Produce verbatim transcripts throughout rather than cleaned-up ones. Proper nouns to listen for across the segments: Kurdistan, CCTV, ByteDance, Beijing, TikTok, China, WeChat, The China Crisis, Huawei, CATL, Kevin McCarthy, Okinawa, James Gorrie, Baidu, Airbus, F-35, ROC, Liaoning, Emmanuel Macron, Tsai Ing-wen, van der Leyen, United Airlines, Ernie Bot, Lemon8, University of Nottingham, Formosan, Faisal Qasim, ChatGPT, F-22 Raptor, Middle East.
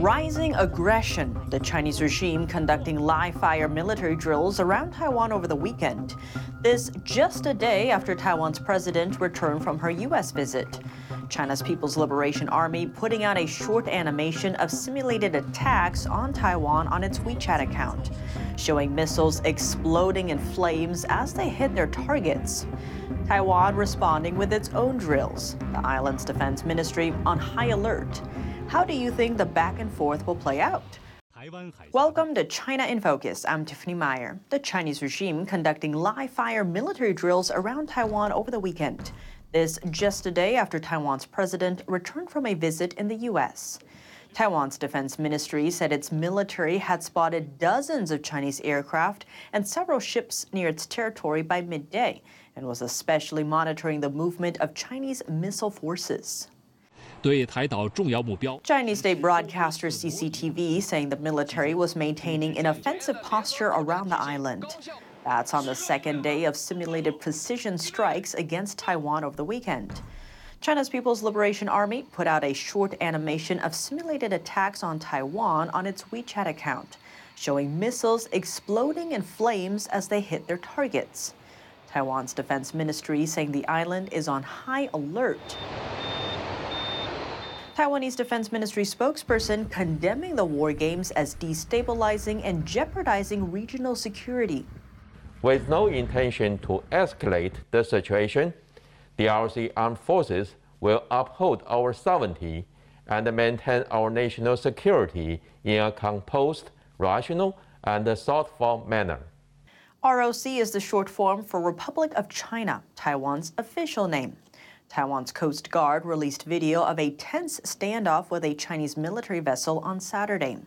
Rising aggression, the Chinese regime conducting live-fire military drills around Taiwan over the weekend. This just a day after Taiwan's president returned from her U S visit. China's People's Liberation Army putting out a short animation of simulated attacks on Taiwan on its WeChat account, showing missiles exploding in flames as they hit their targets. Taiwan responding with its own drills, the island's defense ministry on high alert. How do you think the back and forth will play out? Welcome to China in Focus. I'm Tiffany Meyer. The Chinese regime conducting live-fire military drills around Taiwan over the weekend. This just a day after Taiwan's president returned from a visit in the U S. Taiwan's defense ministry said its military had spotted dozens of Chinese aircraft and several ships near its territory by midday, and was especially monitoring the movement of Chinese missile forces. Chinese state broadcaster C C T V saying the military was maintaining an offensive posture around the island. That's on the second day of simulated precision strikes against Taiwan over the weekend. China's People's Liberation Army put out a short animation of simulated attacks on Taiwan on its WeChat account, showing missiles exploding in flames as they hit their targets. Taiwan's defense ministry saying the island is on high alert. Taiwanese defense ministry spokesperson condemning the war games as destabilizing and jeopardizing regional security. With no intention to escalate the situation, the R O C armed forces will uphold our sovereignty and maintain our national security in a composed, rational, and thoughtful manner. R O C is the short form for Republic of China, Taiwan's official name. Taiwan's Coast Guard released video of a tense standoff with a Chinese military vessel on Saturday.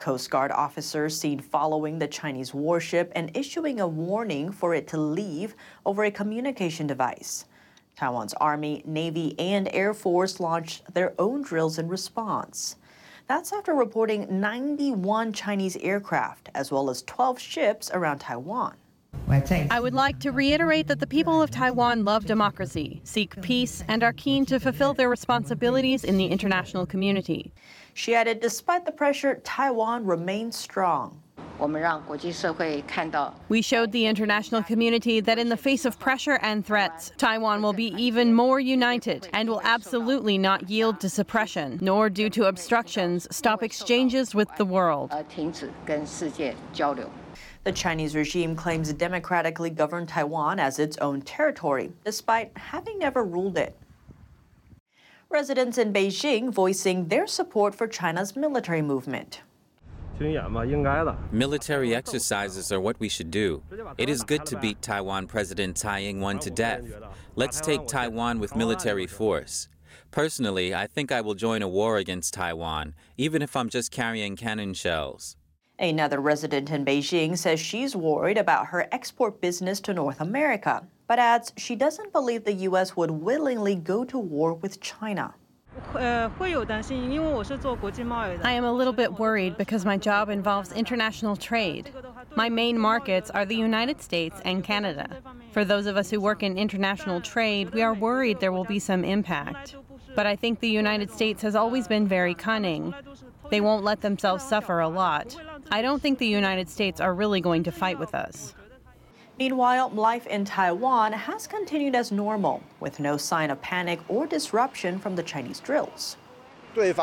Coast Guard officers seen following the Chinese warship and issuing a warning for it to leave over a communication device. Taiwan's Army, Navy, and Air Force launched their own drills in response. That's after reporting ninety-one Chinese aircraft, as well as twelve ships around Taiwan. I would like to reiterate that the people of Taiwan love democracy, seek peace, and are keen to fulfill their responsibilities in the international community. She added, despite the pressure, Taiwan remains strong. We showed the international community that in the face of pressure and threats, Taiwan will be even more united and will absolutely not yield to suppression, nor due to obstructions, stop exchanges with the world. The Chinese regime claims democratically governed Taiwan as its own territory, despite having never ruled it. Residents in Beijing voicing their support for China's military movement. Military exercises are what we should do. It is good to beat Taiwan President Tsai Ing-wen to death. Let's take Taiwan with military force. Personally, I think I will join a war against Taiwan, even if I'm just carrying cannon shells. Another resident in Beijing says she's worried about her export business to North America, but adds she doesn't believe the U S would willingly go to war with China. I am a little bit worried because my job involves international trade. My main markets are the United States and Canada. For those of us who work in international trade, we are worried there will be some impact. But I think the United States has always been very cunning. They won't let themselves suffer a lot. I don't think the United States are really going to fight with us. Meanwhile, life in Taiwan has continued as normal, with no sign of panic or disruption from the Chinese drills. The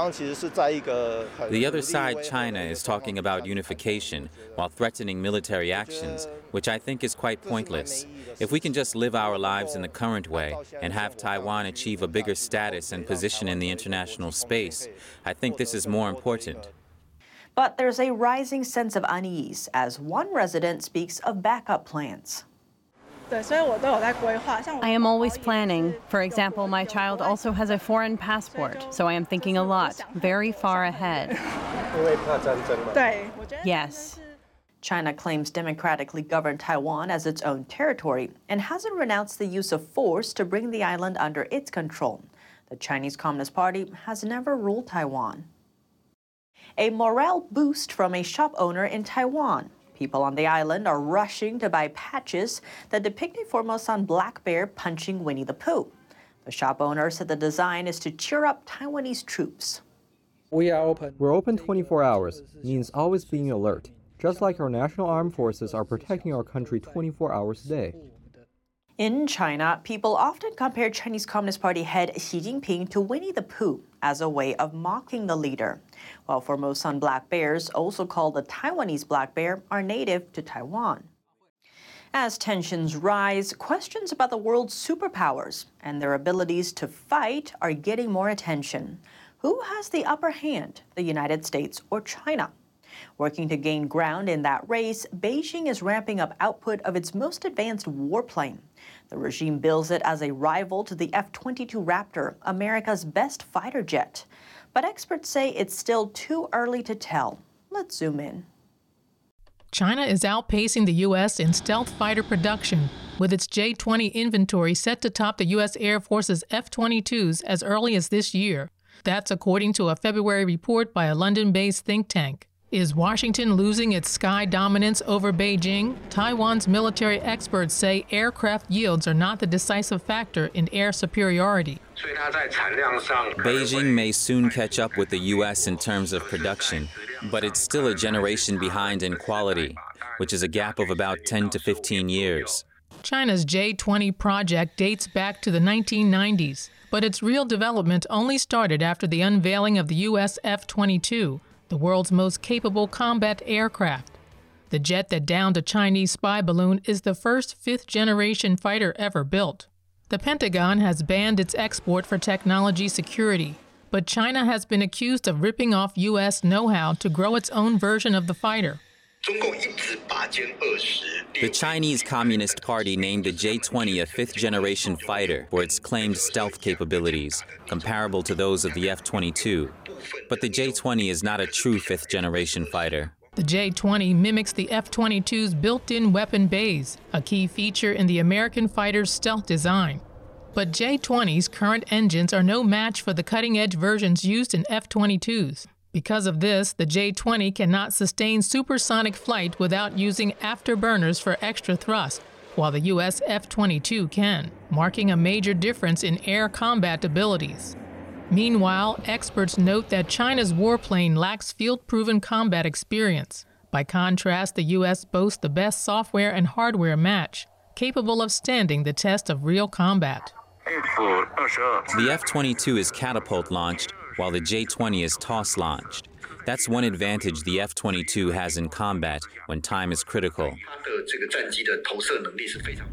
other side, China, is talking about unification while threatening military actions, which I think is quite pointless. If we can just live our lives in the current way and have Taiwan achieve a bigger status and position in the international space, I think this is more important. But there's a rising sense of unease as one resident speaks of backup plans. I am always planning. For example, my child also has a foreign passport, so I am thinking a lot, very far ahead. Yes. China claims democratically governed Taiwan as its own territory and hasn't renounced the use of force to bring the island under its control. The Chinese Communist Party has never ruled Taiwan. A morale boost from a shop owner in Taiwan. People on the island are rushing to buy patches that depict a Formosan black bear punching Winnie the Pooh. The shop owner said the design is to cheer up Taiwanese troops. We are open. We're open twenty-four hours, means always being alert, just like our national armed forces are protecting our country twenty-four hours a day. In China, people often compare Chinese Communist Party head Xi Jinping to Winnie the Pooh as a way of mocking the leader, while Formosan black bears, also called the Taiwanese black bear, are native to Taiwan. As tensions rise, questions about the world's superpowers and their abilities to fight are getting more attention. Who has the upper hand, the United States or China? Working to gain ground in that race, Beijing is ramping up output of its most advanced warplane. The regime bills it as a rival to the F twenty-two Raptor, America's best fighter jet. But experts say it's still too early to tell. Let's zoom in. China is outpacing the U S in stealth fighter production, with its J twenty inventory set to top the U S Air Force's F twenty-twos as early as this year. That's according to a February report by a London-based think tank. Is Washington losing its sky dominance over Beijing? Taiwan's military experts say aircraft yields are not the decisive factor in air superiority. Beijing may soon catch up with the U S in terms of production, but it's still a generation behind in quality, which is a gap of about ten to fifteen years. China's J twenty project dates back to the nineteen nineties, but its real development only started after the unveiling of the U S F twenty-two. The world's most capable combat aircraft. The jet that downed a Chinese spy balloon is the first fifth-generation fighter ever built. The Pentagon has banned its export for technology security, but China has been accused of ripping off U S know-how to grow its own version of the fighter. The Chinese Communist Party named the J twenty a fifth-generation fighter for its claimed stealth capabilities, comparable to those of the F twenty-two. But the J twenty is not a true fifth-generation fighter. The J twenty mimics the F twenty-two's built-in weapon bays, a key feature in the American fighter's stealth design. But J twenty's current engines are no match for the cutting-edge versions used in F twenty-twos. Because of this, the J twenty cannot sustain supersonic flight without using afterburners for extra thrust, while the U S F twenty-two can, marking a major difference in air combat abilities. Meanwhile, experts note that China's warplane lacks field-proven combat experience. By contrast, the U S boasts the best software and hardware match, capable of standing the test of real combat. The F twenty-two is catapult-launched, while the J twenty is toss-launched. That's one advantage the F twenty-two has in combat when time is critical.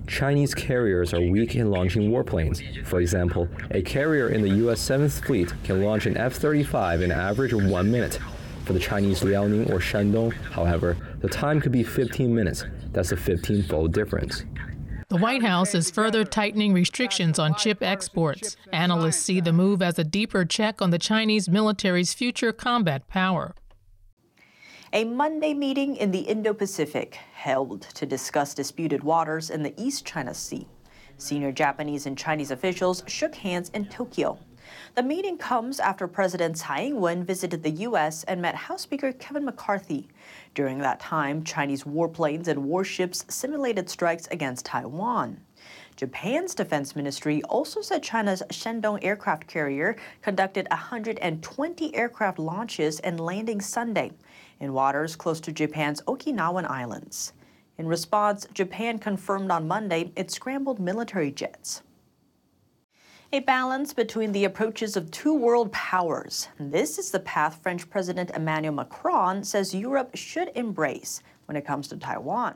Chinese carriers are weak in launching warplanes. For example, a carrier in the U S seventh Fleet can launch an F thirty-five in an average of one minute. For the Chinese Liaoning or Shandong, however, the time could be fifteen minutes. That's a fifteen-fold difference. The White House is further tightening restrictions on chip exports. Analysts see the move as a deeper check on the Chinese military's future combat power. A Monday meeting in the Indo-Pacific held to discuss disputed waters in the East China Sea. Senior Japanese and Chinese officials shook hands in Tokyo. The meeting comes after President Tsai Ing-wen visited the U S and met House Speaker Kevin McCarthy. During that time, Chinese warplanes and warships simulated strikes against Taiwan. Japan's defense ministry also said China's Shandong aircraft carrier conducted one hundred twenty aircraft launches and landings Sunday in waters close to Japan's Okinawan Islands. In response, Japan confirmed on Monday it scrambled military jets. A balance between the approaches of two world powers. This is the path French President Emmanuel Macron says Europe should embrace when it comes to Taiwan.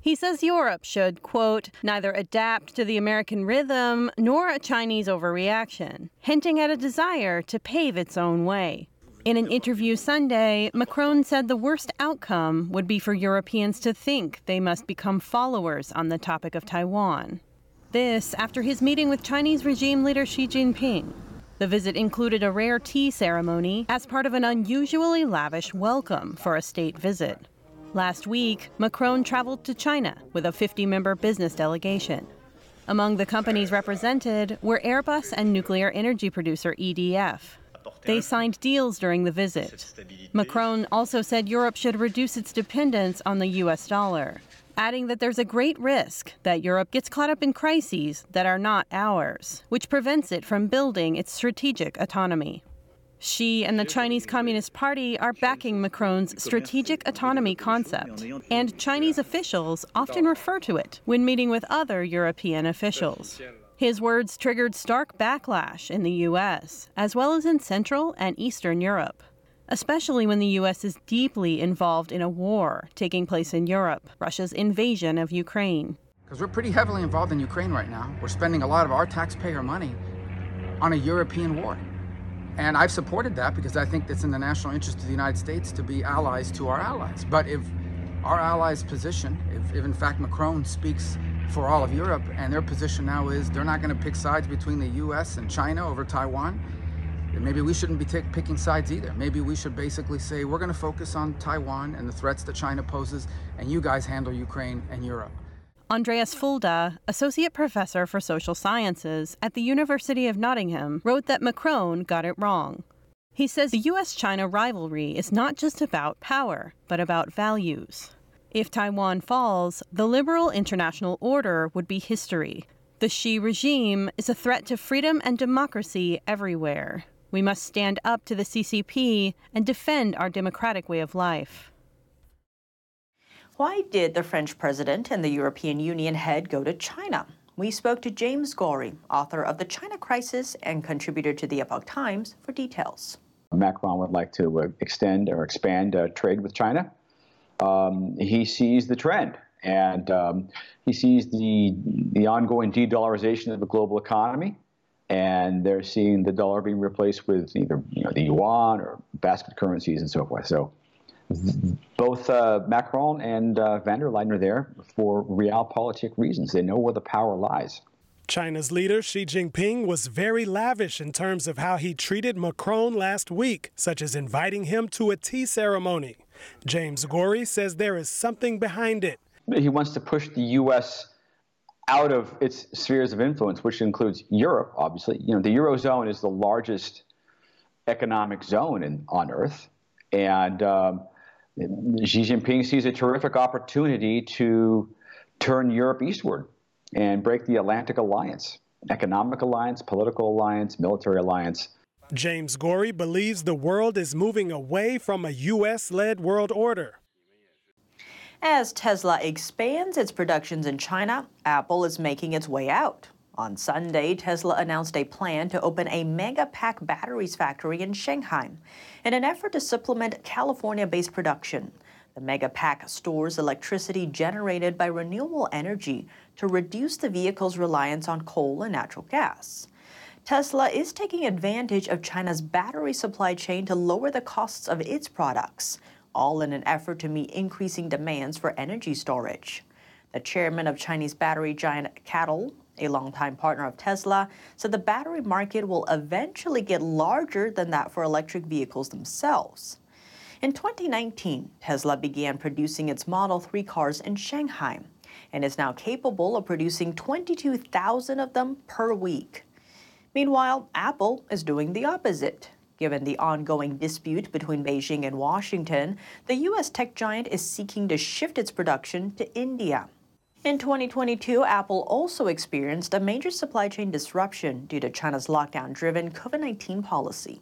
He says Europe should, quote, neither adapt to the American rhythm nor a Chinese overreaction, hinting at a desire to pave its own way. In an interview Sunday, Macron said the worst outcome would be for Europeans to think they must become followers on the topic of Taiwan. This after his meeting with Chinese regime leader Xi Jinping. The visit included a rare tea ceremony as part of an unusually lavish welcome for a state visit. Last week, Macron traveled to China with a fifty-member business delegation. Among the companies represented were Airbus and nuclear energy producer E D F. They signed deals during the visit. Macron also said Europe should reduce its dependence on the U S dollar, adding that there's a great risk that Europe gets caught up in crises that are not ours, which prevents it from building its strategic autonomy. Xi and the Chinese Communist Party are backing Macron's strategic autonomy concept, and Chinese officials often refer to it when meeting with other European officials. His words triggered stark backlash in the U S, as well as in Central and Eastern Europe, especially when the U S is deeply involved in a war taking place in Europe, Russia's invasion of Ukraine. Because we're pretty heavily involved in Ukraine right now. We're spending a lot of our taxpayer money on a European war. And I've supported that because I think it's in the national interest of the United States to be allies to our allies. But if our allies' position, if, if in fact Macron speaks for all of Europe and their position now is they're not going to pick sides between the U S and China over Taiwan, then maybe we shouldn't be t- picking sides either. Maybe we should basically say we're going to focus on Taiwan and the threats that China poses, and you guys handle Ukraine and Europe. Andreas Fulda, Associate Professor for Social Sciences at the University of Nottingham, wrote that Macron got it wrong. He says the U S-China rivalry is not just about power, but about values. If Taiwan falls, the liberal international order would be history. The Xi regime is a threat to freedom and democracy everywhere. We must stand up to the C C P and defend our democratic way of life. Why did the French president and the European Union head go to China? We spoke to James Gorrie, author of The China Crisis and contributor to the Epoch Times, for details. Macron would like to uh, extend or expand uh, trade with China. Um, he sees the trend, and um, he sees the, the ongoing de-dollarization of the global economy, and they're seeing the dollar being replaced with either you know, the yuan or basket currencies and so forth. So. Both uh, Macron and uh, van der Leyen are there for realpolitik reasons. They know where the power lies. China's leader, Xi Jinping, was very lavish in terms of how he treated Macron last week, such as inviting him to a tea ceremony. James Gorrie says there is something behind it. He wants to push the U S out of its spheres of influence, which includes Europe, obviously. You know, the Eurozone is the largest economic zone in, on Earth, and... Um, Xi Jinping sees a terrific opportunity to turn Europe eastward and break the Atlantic alliance, economic alliance, political alliance, military alliance. James Gorrie believes the world is moving away from a U S-led world order. As Tesla expands its productions in China, Apple is making its way out. On Sunday, Tesla announced a plan to open a Megapack batteries factory in Shanghai in an effort to supplement California-based production. The Megapack stores electricity generated by renewable energy to reduce the vehicle's reliance on coal and natural gas. Tesla is taking advantage of China's battery supply chain to lower the costs of its products, all in an effort to meet increasing demands for energy storage. The chairman of Chinese battery giant CATL, a longtime partner of Tesla, said the battery market will eventually get larger than that for electric vehicles themselves. In twenty nineteen, Tesla began producing its Model three cars in Shanghai and is now capable of producing twenty-two thousand of them per week. Meanwhile, Apple is doing the opposite. Given the ongoing dispute between Beijing and Washington, the U S tech giant is seeking to shift its production to India. In twenty twenty-two, Apple also experienced a major supply chain disruption due to China's lockdown-driven COVID nineteen policy.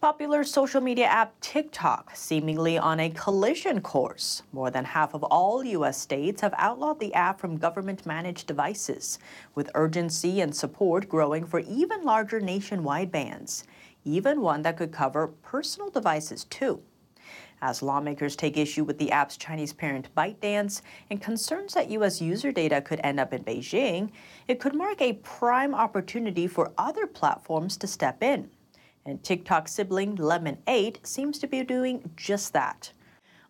Popular social media app TikTok seemingly on a collision course. More than half of all U S states have outlawed the app from government-managed devices, with urgency and support growing for even larger nationwide bans, even one that could cover personal devices too. As lawmakers take issue with the app's Chinese parent ByteDance and concerns that U S user data could end up in Beijing, it could mark a prime opportunity for other platforms to step in. And TikTok sibling Lemon eight seems to be doing just that.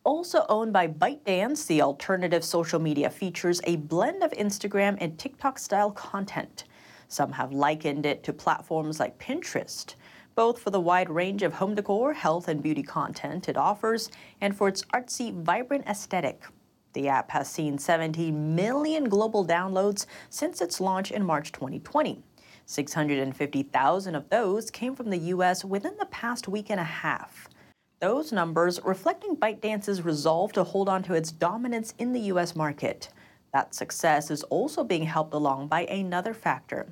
Also owned by ByteDance, the alternative social media features a blend of Instagram and TikTok-style content. Some have likened it to platforms like Pinterest, both for the wide range of home decor, health, and beauty content it offers, and for its artsy, vibrant aesthetic. The app has seen seventeen million global downloads since its launch in March twenty twenty. six hundred fifty thousand of those came from the U S within the past week and a half. Those numbers reflecting ByteDance's resolve to hold on to its dominance in the U S market. That success is also being helped along by another factor.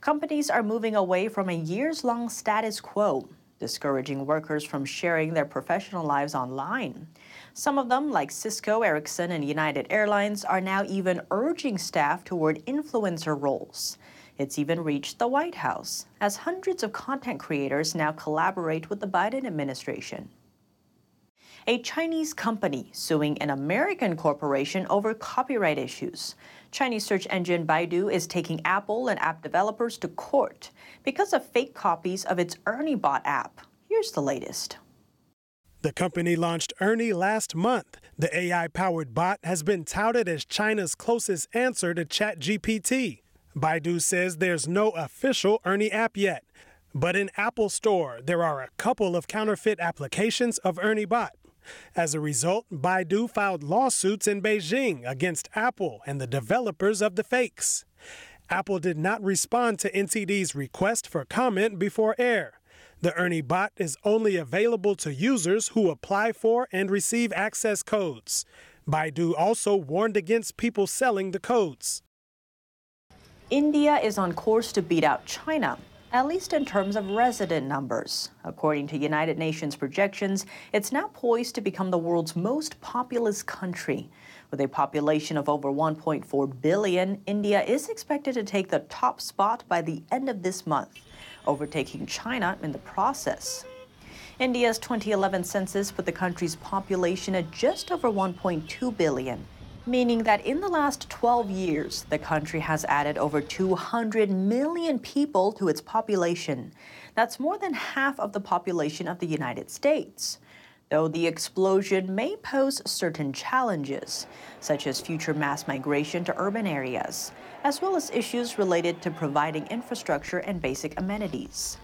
Companies are moving away from a years-long status quo, discouraging workers from sharing their professional lives online. Some of them, like Cisco, Ericsson, and United Airlines, are now even urging staff toward influencer roles. It's even reached the White House, as hundreds of content creators now collaborate with the Biden administration. A Chinese company suing an American corporation over copyright issues. Chinese search engine Baidu is taking Apple and app developers to court because of fake copies of its Ernie Bot app. Here's the latest. The company launched Ernie last month. The A I-powered bot has been touted as China's closest answer to ChatGPT. Baidu says there's no official Ernie app yet, but in Apple Store, there are a couple of counterfeit applications of Ernie Bot. As a result, Baidu filed lawsuits in Beijing against Apple and the developers of the fakes. Apple did not respond to N T D's request for comment before air. The Ernie Bot is only available to users who apply for and receive access codes. Baidu also warned against people selling the codes. India is on course to beat out China, at least in terms of resident numbers. According to United Nations projections, it's now poised to become the world's most populous country. With a population of over one point four billion, India is expected to take the top spot by the end of this month, overtaking China in the process. India's twenty eleven census put the country's population at just over one point two billion, meaning that in the last twelve years, the country has added over two hundred million people to its population. That's more than half of the population of the United States. Though the explosion may pose certain challenges, such as future mass migration to urban areas, as well as issues related to providing infrastructure and basic amenities.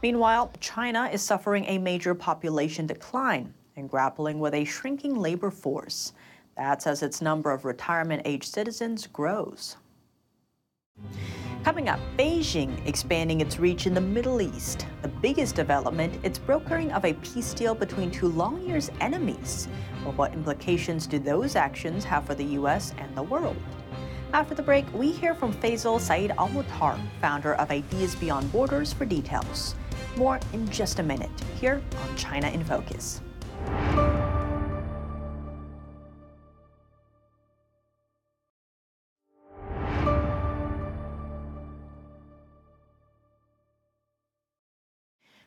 Meanwhile, China is suffering a major population decline and grappling with a shrinking labor force. That's as its number of retirement-age citizens grows. Coming up, Beijing expanding its reach in the Middle East. The biggest development, its brokering of a peace deal between two long-years enemies. Well, what implications do those actions have for the U S and the world? After the break, we hear from Faisal Saeed Al Mutar, founder of Ideas Beyond Borders, for details. More in just a minute, here on China in Focus.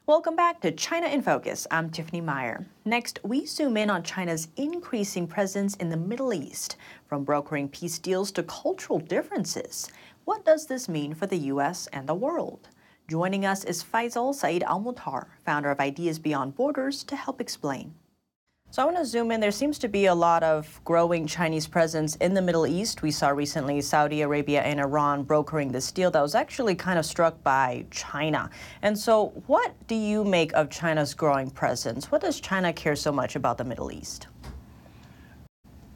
Welcome back to China in Focus. I'm Tiffany Meyer. Next, we zoom in on China's increasing presence in the Middle East, from brokering peace deals to cultural differences. What does this mean for the U S and the world? Joining us is Faisal Saeed Al Mutar, founder of Ideas Beyond Borders, to help explain. So I want to zoom in. There seems to be a lot of growing Chinese presence in the Middle East. We saw recently Saudi Arabia and Iran brokering this deal that was actually kind of struck by China. And so what do you make of China's growing presence? What does China care so much about the Middle East?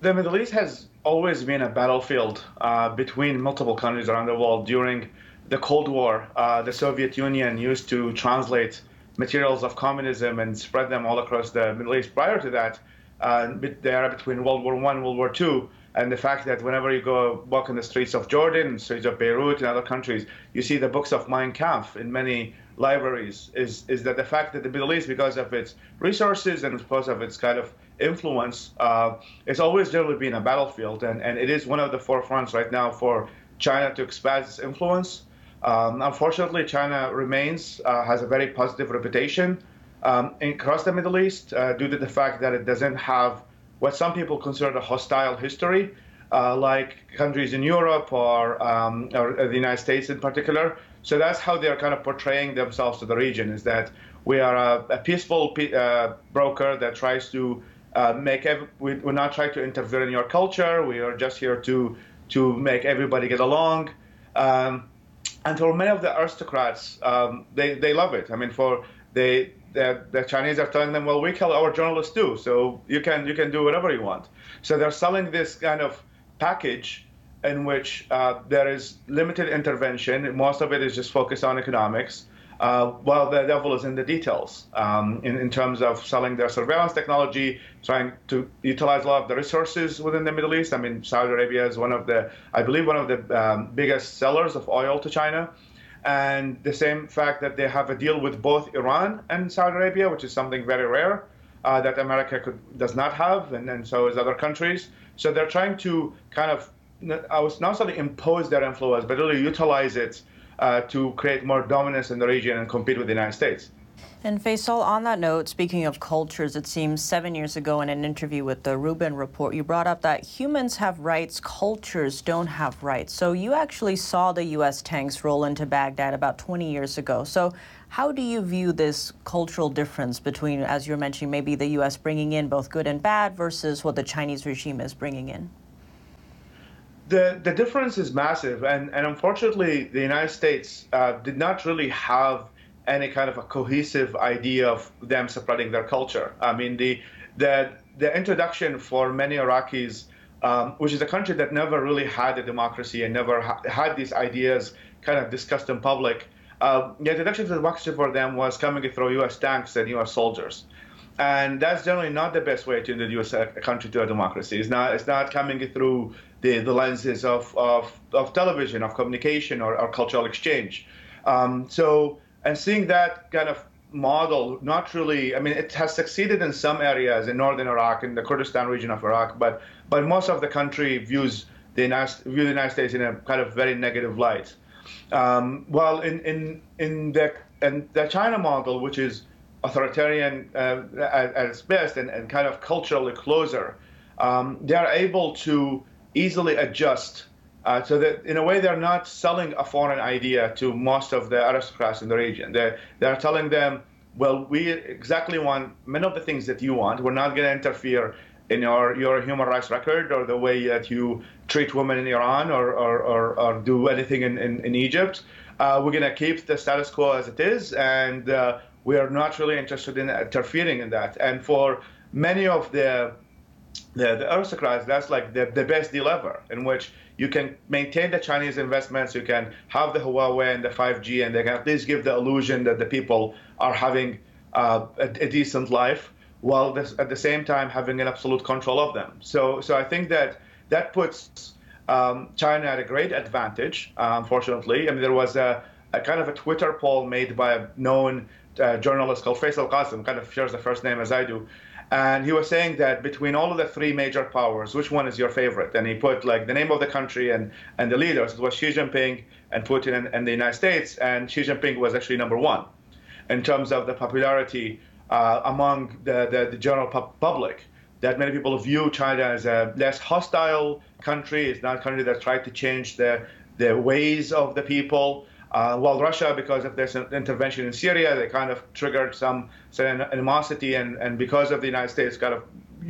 The Middle East has always been a battlefield uh, between multiple countries around the world. During the Cold War, uh, the Soviet Union used to translate materials of communism and spread them all across the Middle East. Prior to that, uh, the era between World War One and World War Two, and the fact that whenever you go walk in the streets of Jordan, streets of Beirut and other countries, you see the books of Mein Kampf in many libraries, is, is that the fact that the Middle East, because of its resources and because of its kind of influence, uh, it's always generally been a battlefield. And, and it is one of the forefronts right now for China to expand its influence. Um, unfortunately, China remains, uh, has a very positive reputation um, across the Middle East uh, due to the fact that it doesn't have what some people consider a hostile history, uh, like countries in Europe or, um, or the United States in particular. So that's how they're kind of portraying themselves to the region, is that we are a, a peaceful uh, broker that tries to uh, make, ev- we, we're not trying to interfere in your culture, we are just here to, to make everybody get along. Um, And for many of the aristocrats, um, they, they love it. I mean, for they the, the Chinese are telling them, well, we kill our journalists too, so you can you can do whatever you want. So they're selling this kind of package in which uh, there is limited intervention. Most of it is just focused on economics, uh, while the devil is in the details um, in, in terms of selling their surveillance technology, trying to utilize a lot of the resources within the Middle East. I mean, Saudi Arabia is one of the, I believe, one of the um, biggest sellers of oil to China. And the same fact that they have a deal with both Iran and Saudi Arabia, which is something very rare uh, that America could, does not have, and, and so is other countries. So they're trying to kind of, I was not only impose their influence, but really utilize it uh, to create more dominance in the region and compete with the United States. And Faisal, on that note, speaking of cultures, it seems seven years ago in an interview with the Rubin Report, you brought up that humans have rights, cultures don't have rights. So you actually saw the U S tanks roll into Baghdad about twenty years ago. So how do you view this cultural difference between, as you're mentioning, maybe the U S bringing in both good and bad versus what the Chinese regime is bringing in? The, the difference is massive. And, and unfortunately, the United States uh, did not really have any kind of a cohesive idea of them supporting their culture. I mean, the the, the introduction for many Iraqis, um, which is a country that never really had a democracy and never ha had these ideas kind of discussed in public, uh, the introduction to democracy for them was coming through U S tanks and U S soldiers. And that's generally not the best way to introduce a country to a democracy. It's not, it's not coming through the, the lenses of, of, of television, of communication, or, or cultural exchange. Um, so. And seeing that kind of model, not really, I mean, it has succeeded in some areas in northern Iraq, in the Kurdistan region of Iraq, but but most of the country views the United, view the United States in a kind of very negative light. Um, while in in in the and the China model, which is authoritarian uh, at, at its best and, and kind of culturally closer, um, they are able to easily adjust. Uh, so that, in a way, they're not selling a foreign idea to most of the aristocrats in the region. They're, they're telling them, well, we exactly want many of the things that you want. We're not going to interfere in your, your human rights record or the way that you treat women in Iran or, or, or, or do anything in, in, in Egypt. Uh, we're going to keep the status quo as it is, and uh, we are not really interested in interfering in that. And for many of the The, the aristocrats, that's like the, the best deal ever, in which you can maintain the Chinese investments, you can have the Huawei and the five G, and they can at least give the illusion that the people are having uh, a, a decent life, while this, at the same time having an absolute control of them. So, so I think that that puts um, China at a great advantage, uh, unfortunately. I mean, there was a, a kind of a Twitter poll made by a known uh, journalist called Faisal Qasim, kind of shares the first name as I do. And he was saying that between all of the three major powers, which one is your favorite? And he put like the name of the country and, and the leaders. It was Xi Jinping and Putin and, and the United States. And Xi Jinping was actually number one in terms of the popularity uh, among the, the, the general public, that many people view China as a less hostile country. It's not a country that tried to change the, the ways of the people. Uh, while Russia, because of this intervention in Syria, they kind of triggered some animosity, and, and because of the United States kind of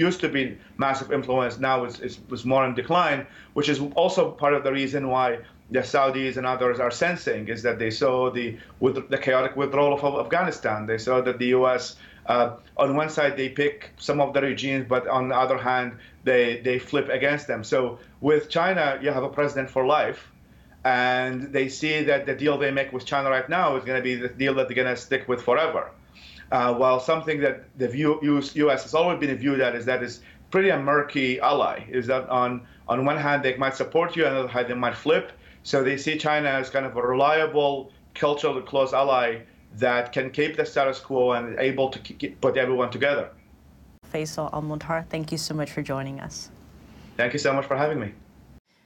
used to be massive influence, now it's, it's, it's more in decline, which is also part of the reason why the Saudis and others are sensing, is that they saw the, with, the chaotic withdrawal of Afghanistan. They saw that the U S, uh, on one side, they pick some of the regimes, but on the other hand, they, they flip against them. So with China, you have a president for life. And they see that the deal they make with China right now is going to be the deal that they're going to stick with forever. Uh, while something that the U S has always been viewed at is that it's pretty a murky ally, is that on, on one hand they might support you, on the other hand they might flip. So they see China as kind of a reliable, culturally close ally that can keep the status quo and able to keep, put everyone together. Faisal Al Mutar, thank you so much for joining us. Thank you so much for having me.